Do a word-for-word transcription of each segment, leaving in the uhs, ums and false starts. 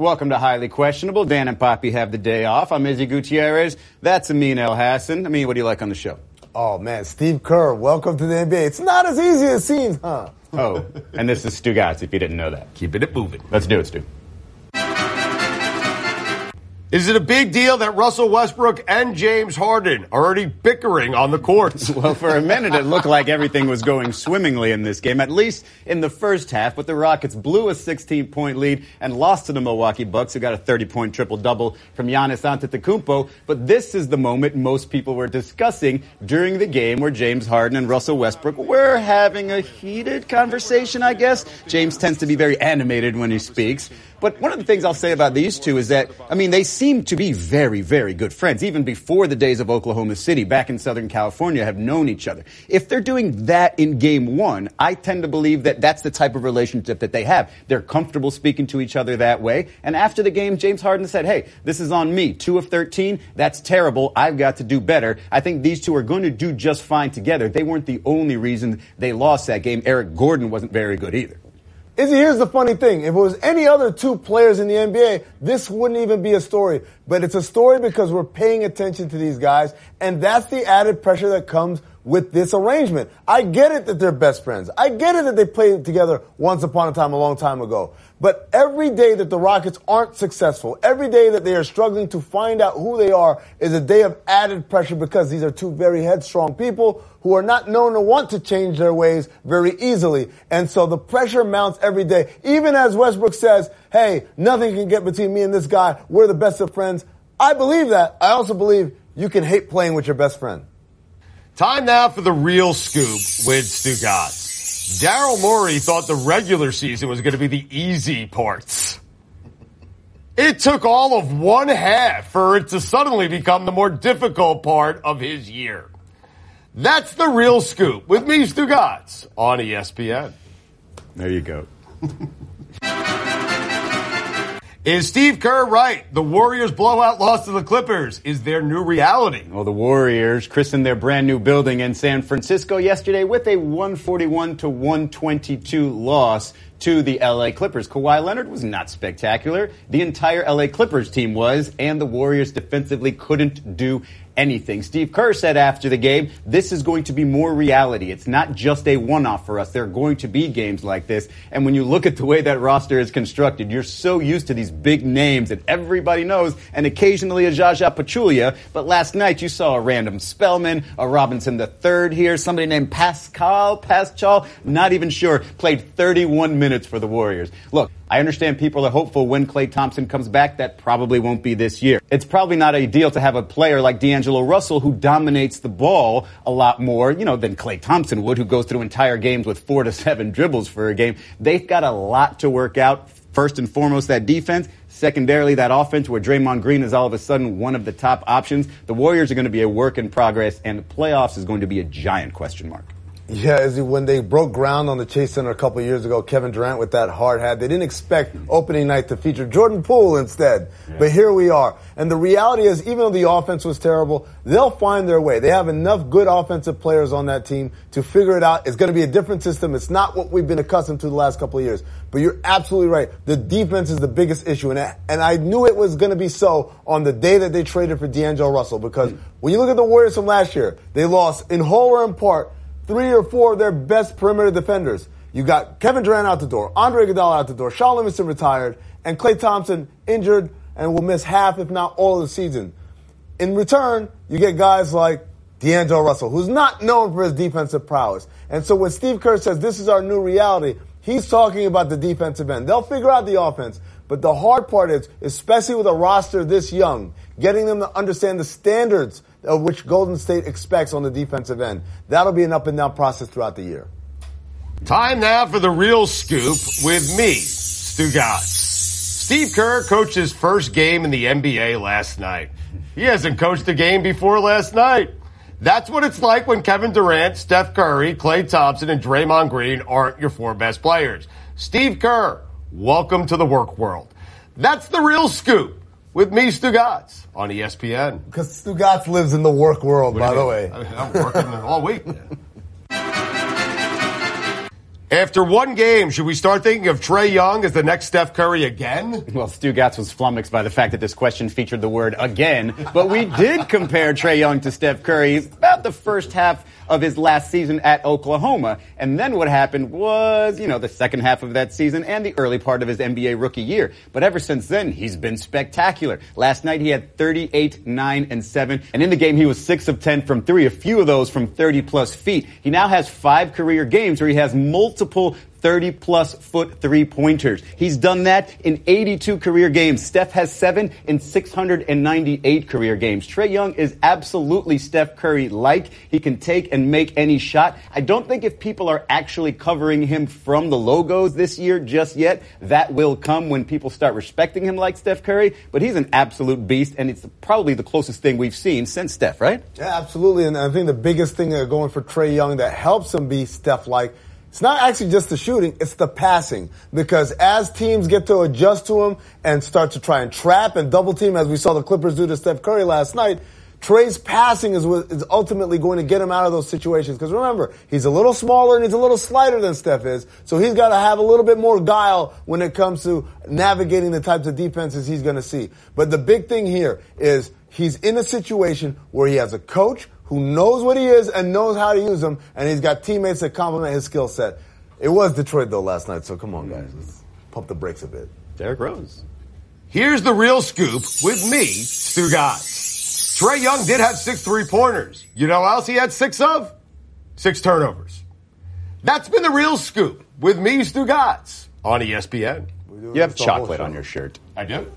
Welcome to Highly Questionable. Dan and Poppy have the day off. I'm Izzy Gutierrez. That's Amin El Hassan. Amin, what do you like on the show? Oh, man, Steve Kerr, welcome to the N B A. It's not as easy as it seems, huh? Oh, and this is Stugotz, if you didn't know that. Keeping it moving. Let's do it, Stu. Is it a big deal that Russell Westbrook and James Harden are already bickering on the courts? Well, for a minute, it looked like everything was going swimmingly in this game, at least in the first half. But the Rockets blew a sixteen-point lead and lost to the Milwaukee Bucks, who got a thirty-point triple-double from Giannis Antetokounmpo. But this is the moment most people were discussing during the game where James Harden and Russell Westbrook were having a heated conversation, I guess. James tends to be very animated when he speaks. But one of the things I'll say about these two is that, I mean, they seem to be very, very good friends. Even before the days of Oklahoma City, back in Southern California, have known each other. If they're doing that in game one, I tend to believe that that's the type of relationship that they have. They're comfortable speaking to each other that way. And after the game, James Harden said, hey, this is on me. two of thirteen, that's terrible. I've got to do better. I think these two are going to do just fine together. They weren't the only reason they lost that game. Eric Gordon wasn't very good either. Izzy, here's the funny thing. If it was any other two players in the N B A, this wouldn't even be a story. But it's a story because we're paying attention to these guys, and that's the added pressure that comes with this arrangement. I get it that they're best friends. I get it that they played together once upon a time a long time ago. But every day that the Rockets aren't successful, every day that they are struggling to find out who they are, is a day of added pressure because these are two very headstrong people who are not known to want to change their ways very easily. And so the pressure mounts every day. Even as Westbrook says, hey, nothing can get between me and this guy. We're the best of friends. I believe that. I also believe you can hate playing with your best friend. Time now for the real scoop with Stugotz. Daryl Morey thought the regular season was going to be the easy parts. It took all of one half for it to suddenly become the more difficult part of his year. That's the real scoop with me, Stugotz, on E S P N. There you go. Is Steve Kerr right? The Warriors' blowout loss to the Clippers is their new reality. Well, the Warriors christened their brand new building in San Francisco yesterday with a one forty-one to one twenty-two loss to the L A Clippers. Kawhi Leonard was not spectacular. The entire L A Clippers team was, and the Warriors defensively couldn't do anything. Steve Kerr said after the game, this is going to be more reality. It's not just a one-off for us. There are going to be games like this. And when you look at the way that roster is constructed, you're so used to these big names that everybody knows, and occasionally a Zaza Pachulia. But last night you saw a random Spellman, a Robinson the third here, somebody named Pascal, Paschal, not even sure, played thirty-one minutes for the Warriors. Look, I understand people are hopeful when Klay Thompson comes back. That probably won't be this year. It's probably not ideal to have a player like D'Angelo Russell who dominates the ball a lot more, you know, than Klay Thompson would, who goes through entire games with four to seven dribbles for a game. They've got a lot to work out. First and foremost, that defense. Secondarily, that offense where Draymond Green is all of a sudden one of the top options. The Warriors are going to be a work in progress, and the playoffs is going to be a giant question mark. Yeah, Izzy, when they broke ground on the Chase Center a couple of years ago, Kevin Durant with that hard hat, they didn't expect opening night to feature Jordan Poole instead. Yeah. But here we are. And the reality is, even though the offense was terrible, they'll find their way. They have enough good offensive players on that team to figure it out. It's going to be a different system. It's not what we've been accustomed to the last couple of years. But you're absolutely right. The defense is the biggest issue. And and I knew it was going to be so on the day that they traded for D'Angelo Russell. Because when you look at the Warriors from last year, they lost in whole or in part three or four of their best perimeter defenders. You got Kevin Durant out the door, Andre Iguodala out the door, Sean Livingston retired, and Klay Thompson injured and will miss half, if not all, of the season. In return, you get guys like D'Angelo Russell, who's not known for his defensive prowess. And so when Steve Kerr says this is our new reality, he's talking about the defensive end. They'll figure out the offense. But the hard part is, especially with a roster this young, getting them to understand the standards of which Golden State expects on the defensive end. That'll be an up-and-down process throughout the year. Time now for the real scoop with me, Stugotz. Steve Kerr coached his first game in the N B A last night. He hasn't coached a game before last night. That's what it's like when Kevin Durant, Steph Curry, Klay Thompson, and Draymond Green aren't your four best players. Steve Kerr, welcome to the work world. That's the real scoop with me, Stugotz, on E S P N. Because Stugotz lives in the work world, by the way. I mean, I'm working all week. After one game, should we start thinking of Trae Young as the next Steph Curry again? Well, Stugotz was flummoxed by the fact that this question featured the word again, but we did compare Trae Young to Steph Curry about the first half of his last season at Oklahoma. And then what happened was, you know, the second half of that season and the early part of his N B A rookie year. But ever since then, he's been spectacular. Last night, he had thirty-eight, nine, and seven. And in the game, he was six of ten from three, a few of those from thirty-plus feet. He now has five career games where he has multiple Multiple thirty-plus foot three-pointers. He's done that in eighty-two career games. Steph has seven in six hundred ninety-eight career games. Trae Young is absolutely Steph Curry-like. He can take and make any shot. I don't think if people are actually covering him from the logos this year just yet, that will come when people start respecting him like Steph Curry. But he's an absolute beast, and it's probably the closest thing we've seen since Steph, right? Yeah, absolutely. And I think the biggest thing going for Trae Young that helps him be Steph-like, it's not actually just the shooting, it's the passing. Because as teams get to adjust to him and start to try and trap and double team, as we saw the Clippers do to Steph Curry last night, Trae's passing is what is ultimately going to get him out of those situations. Because remember, he's a little smaller and he's a little slighter than Steph is. So he's got to have a little bit more guile when it comes to navigating the types of defenses he's going to see. But the big thing here is he's in a situation where he has a coach who knows what he is and knows how to use him, and he's got teammates that complement his skill set. It was Detroit, though, last night, so come on, guys. Let's pump the brakes a bit. Derek Rose. Here's the real scoop with me, Stugotz. Trae Young did have six three-pointers. You know what else he had six of? Six turnovers. That's been the real scoop with me, Stugotz, on E S P N. You have chocolate on your shirt. I do.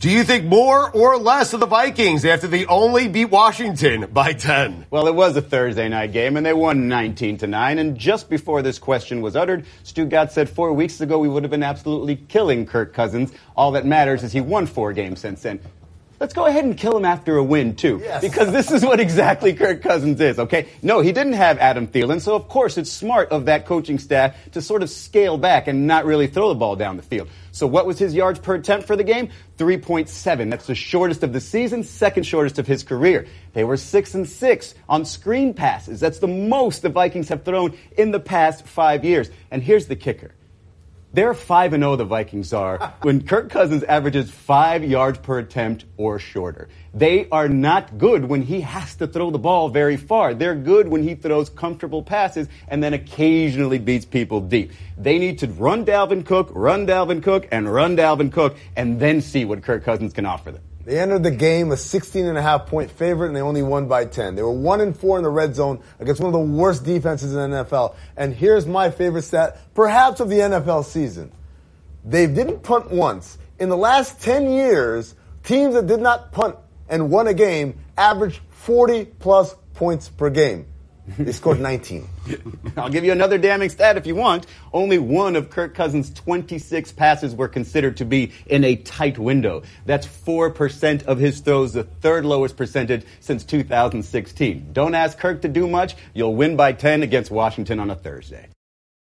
Do you think more or less of the Vikings after they only beat Washington by ten? Well, it was a Thursday night game, and they won nineteen to nine. And just before this question was uttered, Stugotz said four weeks ago we would have been absolutely killing Kirk Cousins. All that matters is he won four games since then. Let's go ahead and kill him after a win, too, yes. Because this is what exactly Kirk Cousins is, okay? No, he didn't have Adam Thielen, so of course it's smart of that coaching staff to sort of scale back and not really throw the ball down the field. So what was his yards per attempt for the game? three point seven. That's the shortest of the season, second shortest of his career. They were six and six on screen passes. That's the most the Vikings have thrown in the past five years. And here's the kicker. They're five and oh, the Vikings are, when Kirk Cousins averages five yards per attempt or shorter. They are not good when he has to throw the ball very far. They're good when he throws comfortable passes and then occasionally beats people deep. They need to run Dalvin Cook, run Dalvin Cook, and run Dalvin Cook, and then see what Kirk Cousins can offer them. They entered the game a sixteen and a half point favorite, and they only won by ten. They were one and four in the red zone against one of the worst defenses in the N F L. And here's my favorite stat, perhaps of the N F L season. They didn't punt once. In the last ten years, teams that did not punt and won a game averaged forty plus points per game. They scored nineteen. I'll give you another damning stat if you want. Only one of Kirk Cousins' twenty-six passes were considered to be in a tight window. That's four percent of his throws, the third lowest percentage since two thousand sixteen. Don't ask Kirk to do much. You'll win by ten against Washington on a Thursday.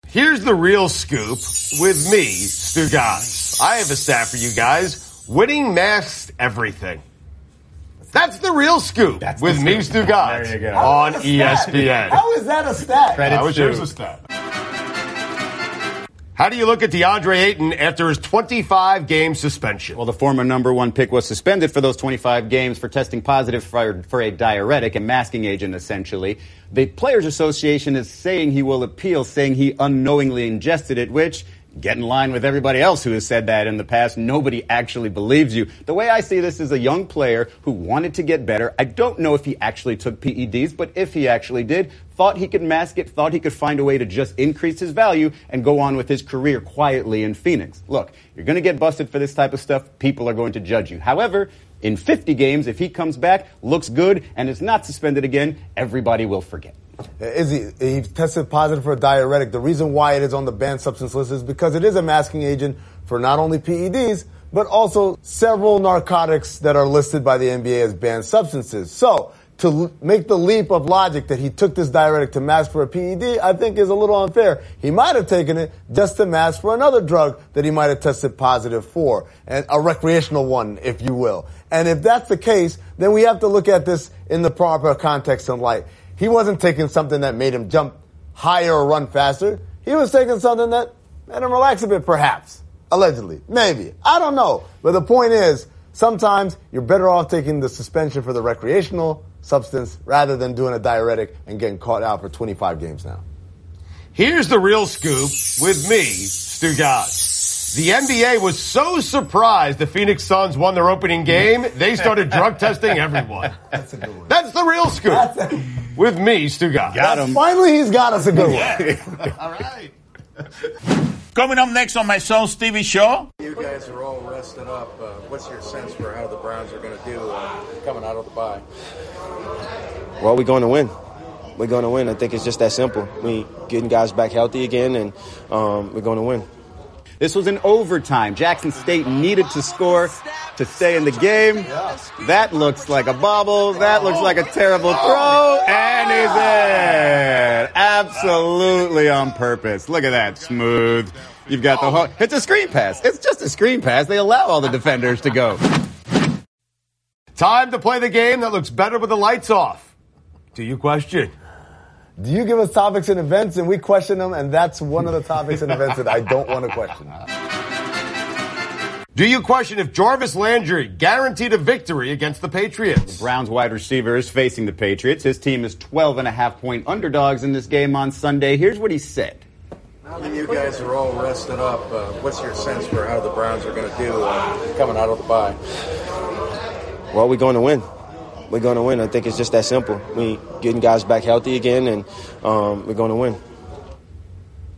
Here's the real scoop with me, Stugotz. I have a stat for you guys. Winning masks everything. That's the real scoop That's with me, Stugotz, on E S P N. How is that a stat? Credits I wish it was a stat. How do you look at DeAndre Ayton after his twenty-five game suspension? Well, the former number one pick was suspended for those twenty-five games for testing positive for, for a diuretic, a masking agent, essentially. The Players Association is saying he will appeal, saying he unknowingly ingested it, which... Get in line with everybody else who has said that in the past. Nobody actually believes you. The way I see this is a young player who wanted to get better. I don't know if he actually took P E Ds, but if he actually did, thought he could mask it, thought he could find a way to just increase his value and go on with his career quietly in Phoenix. Look, you're going to get busted for this type of stuff. People are going to judge you. However, in fifty games, if he comes back, looks good, and is not suspended again, everybody will forget. Izzy, he tested positive for a diuretic. The reason why it is on the banned substance list is because it is a masking agent for not only P E Ds, but also several narcotics that are listed by the N B A as banned substances. So, to l- make the leap of logic that he took this diuretic to mask for a P E D, I think is a little unfair. He might have taken it just to mask for another drug that he might have tested positive for, and a recreational one, if you will. And if that's the case, then we have to look at this in the proper context and light. He wasn't taking something that made him jump higher or run faster. He was taking something that made him relax a bit, perhaps. Allegedly. Maybe. I don't know. But the point is, sometimes you're better off taking the suspension for the recreational substance rather than doing a diuretic and getting caught out for twenty-five games now. Here's the real scoop with me, Stugotz. The N B A was so surprised the Phoenix Suns won their opening game, they started drug testing everyone. That's a good one. That's the real scoop a- with me, Stugotz. Got him. Finally, he's got us a good one. All right. Coming up next on my son Stevie Show. You guys are all rested up. Uh, what's your sense for how the Browns are going to do uh, coming out of the bye? Well, we're going to win. We're going to win. I think it's just that simple. We're getting guys back healthy again, and um, we're going to win. This was an overtime. Jackson State needed to score to stay in the game. That looks like a bobble. That looks like a terrible throw. And he's in. Absolutely on purpose. Look at that. Smooth. You've got the whole... It's a screen pass. It's just a screen pass. They allow all the defenders to go. Time to play the game that looks better with the lights off. Do you question? Do you give us topics and events, and we question them, and that's one of the topics and events that I don't want to question. Do you question if Jarvis Landry guaranteed a victory against the Patriots? The Browns wide receiver is facing the Patriots. His team is twelve and a half point underdogs in this game on Sunday. Here's what he said. Now that you guys are all rested up, uh, what's your sense for how the Browns are going to do uh, coming out of the bye? Well, we're going to win. We're going to win. I think it's just that simple. We're getting guys back healthy again, and um, we're going to win.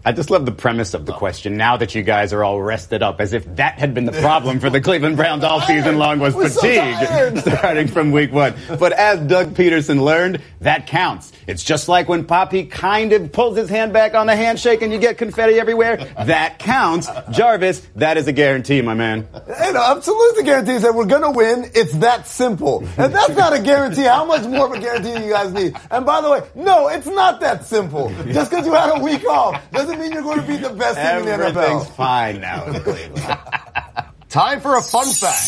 I just love the premise of the question, now that you guys are all rested up, as if that had been the problem for the Cleveland Browns all season long, was We're fatigue, so starting from week one. But as Doug Peterson learned, that counts. It's just like when Poppy kind of pulls his hand back on the handshake and you get confetti everywhere. That counts. Jarvis, that is a guarantee, my man. You know, absolutely guarantee that we're going to win. It's that simple. And that's not a guarantee. How much more of a guarantee do you guys need? And by the way, no, it's not that simple. Just because you had a week off doesn't I mean you're going to be the best team in the N F L. Everything's fine now in Cleveland. Time for a fun fact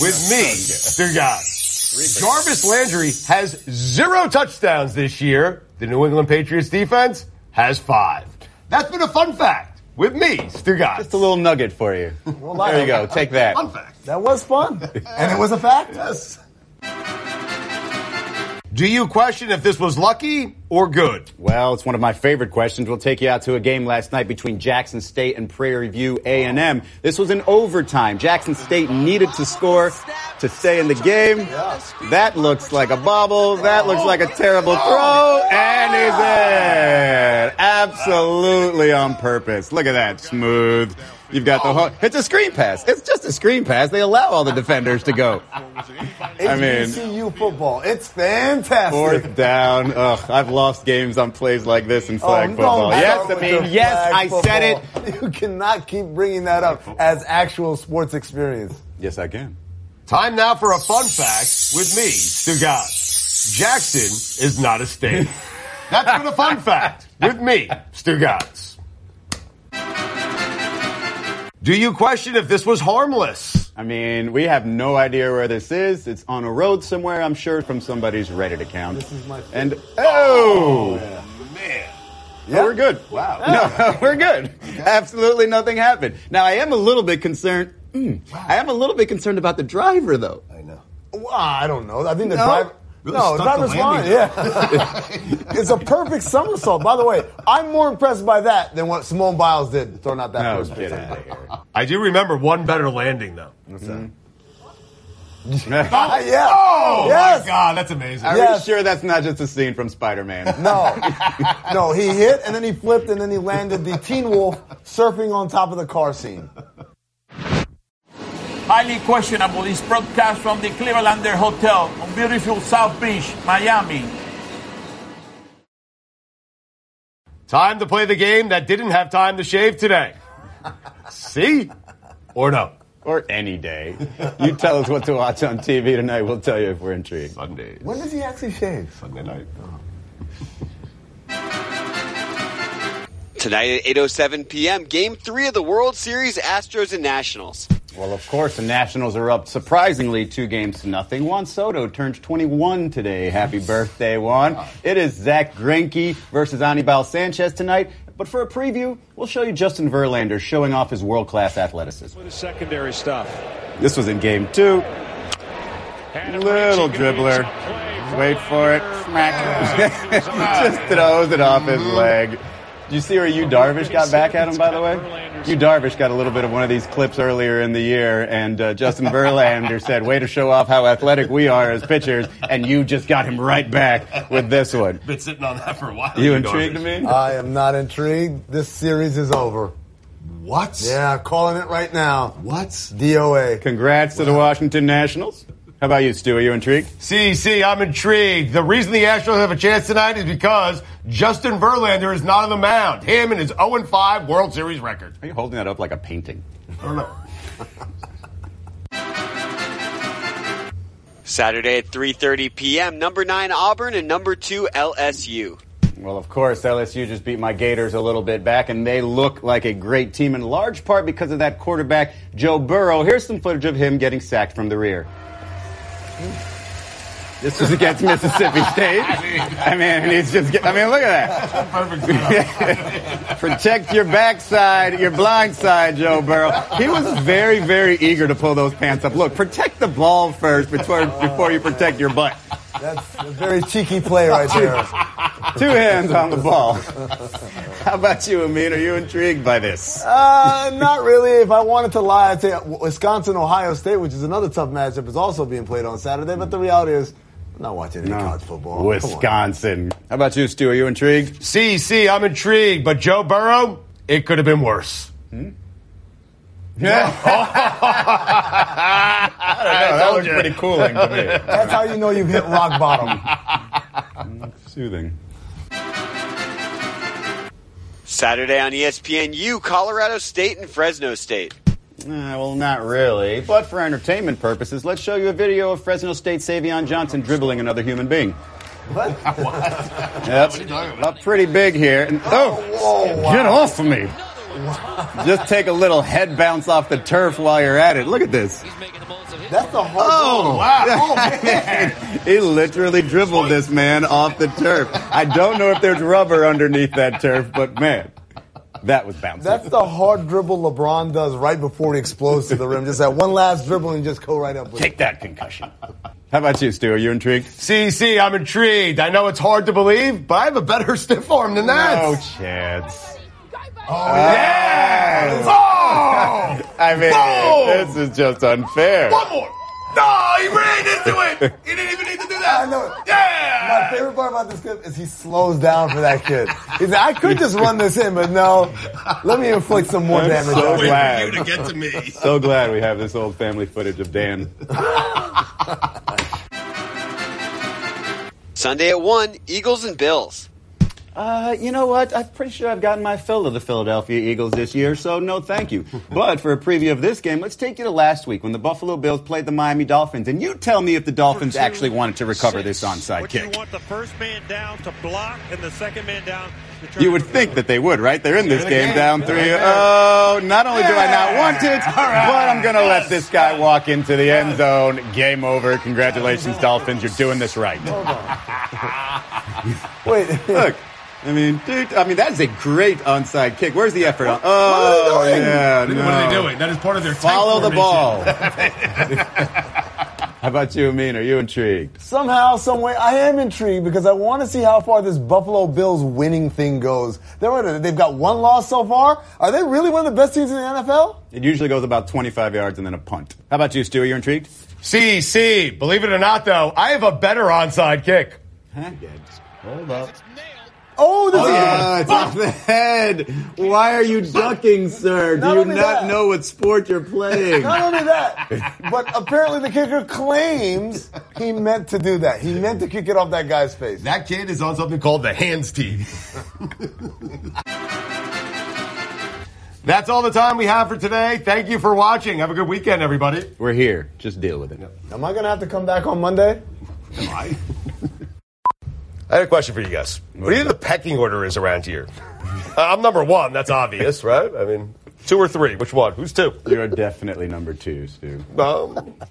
with me, Stugotz. Jarvis Landry has zero touchdowns this year. The New England Patriots defense has five. That's been a fun fact with me, Stugotz. Just a little nugget for you. Well, there you go. Take that. Fun fact. That was fun. And it was a fact? Yes. Do you question if this was lucky or good? Well, it's one of my favorite questions. We'll take you out to a game last night between Jackson State and Prairie View A and M. This was an overtime. Jackson State needed to score to stay in the game. That looks like a bobble. That looks like a terrible throw. And he's in. Absolutely on purpose. Look at that. Smooth. You've got the whole... It's a screen pass. It's just a screen pass. They allow all the defenders to go. I mean... H B C U football. It's fantastic. Fourth down. Ugh, I've lost games on plays like this in flag oh, football. Yes, I mean, yes, I said football. It. You cannot keep bringing that up as actual sports experience. Yes, I can. Time now for a fun fact with me, Stugotz. Jackson is not a state. That's been a fun fact with me, Stugotz. Do you question if this was harmless? I mean, we have no idea where this is. It's on a road somewhere, I'm sure, from somebody's Reddit account. This is my favorite. And, oh, oh man. Yeah. Oh, we're good. Wow. No, yeah. We're good. Okay. Absolutely nothing happened. Now, I am a little bit concerned. Mm, wow. I am a little bit concerned about the driver, though. I know. Well, I don't know. I think the no. driver... Really no, that was fine, yeah. It's a perfect somersault. By the way, I'm more impressed by that than what Simone Biles did throwing out that no, first pick. I do remember one better landing, though. What's mm-hmm. that? oh, yeah. oh yes. my God, that's amazing. I'm yes. sure that's not just a scene from Spider-Man. No. No, he hit, and then he flipped, and then he landed the Teen Wolf surfing on top of the car scene. Highly questionable is broadcast from the Clevelander Hotel on beautiful South Beach, Miami. Time to play the game that didn't have time to shave today. See? Or no. Or any day. You tell us what to watch on T V tonight. We'll tell you if we're intrigued. Sundays. When does he actually shave? Sunday night. Tonight at eight oh seven p.m., Game three of the World Series, Astros and Nationals. Well, of course, the Nationals are up surprisingly two games to nothing. Juan Soto turns twenty-one today. Happy birthday, Juan. It is Zach Greinke versus Anibal Sanchez tonight. But for a preview, we'll show you Justin Verlander showing off his world-class athleticism. With his secondary stuff. This was in game two. Little dribbler. Wait for it. Smack. Just throws it off his leg. Did you see where Yu Darvish got back at him, by the way? Yu Darvish got a little bit of one of these clips earlier in the year, and uh, Justin Verlander said, way to show off how athletic we are as pitchers, and you just got him right back with this one. Been sitting on that for a while. You intrigued me? I am not intrigued. This series is over. What? Yeah, calling it right now. What? D O A. Congrats to the Washington Nationals. How about you, Stu? Are you intrigued? See, see, I'm intrigued. The reason the Astros have a chance tonight is because Justin Verlander is not on the mound. Him and his oh and five World Series record. Are you holding that up like a painting? I don't know. Saturday at three thirty p.m., number nine Auburn and number two L S U. Well, of course, L S U just beat my Gators a little bit back, and they look like a great team in large part because of that quarterback, Joe Burrow. Here's some footage of him getting sacked from the rear. This was against Mississippi State. I mean, and he's just get, I mean, look at that. Perfect. Protect your backside, your blind side, Joe Burrow. He was very, very eager to pull those pants up. Look, protect the ball first before, before you protect your butt. That's a very cheeky play right there. Two hands on the ball. How about you, Amin? Are you intrigued by this? Uh, not really. If I wanted to lie, I'd say Wisconsin-Ohio State, which is another tough matchup, is also being played on Saturday. But the reality is, I'm not watching any no. college football. Wisconsin. How about you, Stu? Are you intrigued? See, see, I'm intrigued. But Joe Burrow, it could have been worse. Hmm? Yeah. I don't know. I that was you. Pretty cooling to me. That's how you know you've hit rock bottom. Soothing. Saturday on E S P N U, Colorado State and Fresno State. Uh, well, not really. But for entertainment purposes, let's show you a video of Fresno State's Savion Johnson dribbling another human being. What? What? Yep. What are you talking about? Up pretty big here. And, oh, oh whoa, wow. Get off of me. Just take a little head bounce off the turf while you're at it. Look at this. He's making the balls of his That's the whole Oh, wow. Oh, man. He literally dribbled this man off the turf. I don't know if there's rubber underneath that turf, but, man, that was bouncing. That's the hard dribble LeBron does right before he explodes to the rim. Just that one last dribble and just go right up with it. Take that concussion. How about you, Stu? Are you intrigued? See, see, I'm intrigued. I know it's hard to believe, but I have a better stiff arm than that. No chance. Oh, oh, yeah! Oh! I mean, oh! This is just unfair. One more! No, oh, he ran into it! He didn't even need to do that! I know. Yeah! My favorite part about this clip is he slows down for that kid. He's like, I could just run this in, but no, let me inflict some more I'm damage. So glad for you to get to me. So glad we have this old family footage of Dan. Sunday at one, Eagles and Bills. Uh, you know what? I'm pretty sure I've gotten my fill of the Philadelphia Eagles this year, so no thank you. But for a preview of this game, let's take you to last week when the Buffalo Bills played the Miami Dolphins, and you tell me if the Dolphins two, actually wanted to recover six. This onside kick. You want the first man down to block and the second man down to turn. You would think block. That they would, right? They're in this They're game, game down three. Oh, not only do I not want it, right. But I'm going to yes. let this guy walk into the yes. end zone. Game over. Congratulations, Dolphins. You're doing this right. Hold on. Wait. Look. I mean, dude, I mean, that is a great onside kick. Where's the effort? What, oh, what are they doing? Yeah, no. What are they doing? That is part of their Follow the ball. How about you, Amin? Are you intrigued? Somehow, some way, I am intrigued because I want to see how far this Buffalo Bills winning thing goes. They're, they've got one loss so far. Are they really one of the best teams in the N F L? It usually goes about twenty-five yards and then a punt. How about you, Stu? Are you intrigued? See, see. Believe it or not, though, I have a better onside kick. Huh? Hold up. Oh, this oh, is yeah. It's off the head. Why are you ducking, sir? Do you not know what sport you're playing? Not only that, but apparently the kicker claims he meant to do that. He meant to kick it off that guy's face. That kid is on something called the hands team. That's all the time we have for today. Thank you for watching. Have a good weekend, everybody. We're here. Just deal with it. Yep. Am I going to have to come back on Monday? Am I? I had a question for you guys. What do you think the pecking order is around here? Uh, I'm number one. That's obvious, right? I mean, Two or three? Which one? Who's two? You're definitely number two, Stu. Um,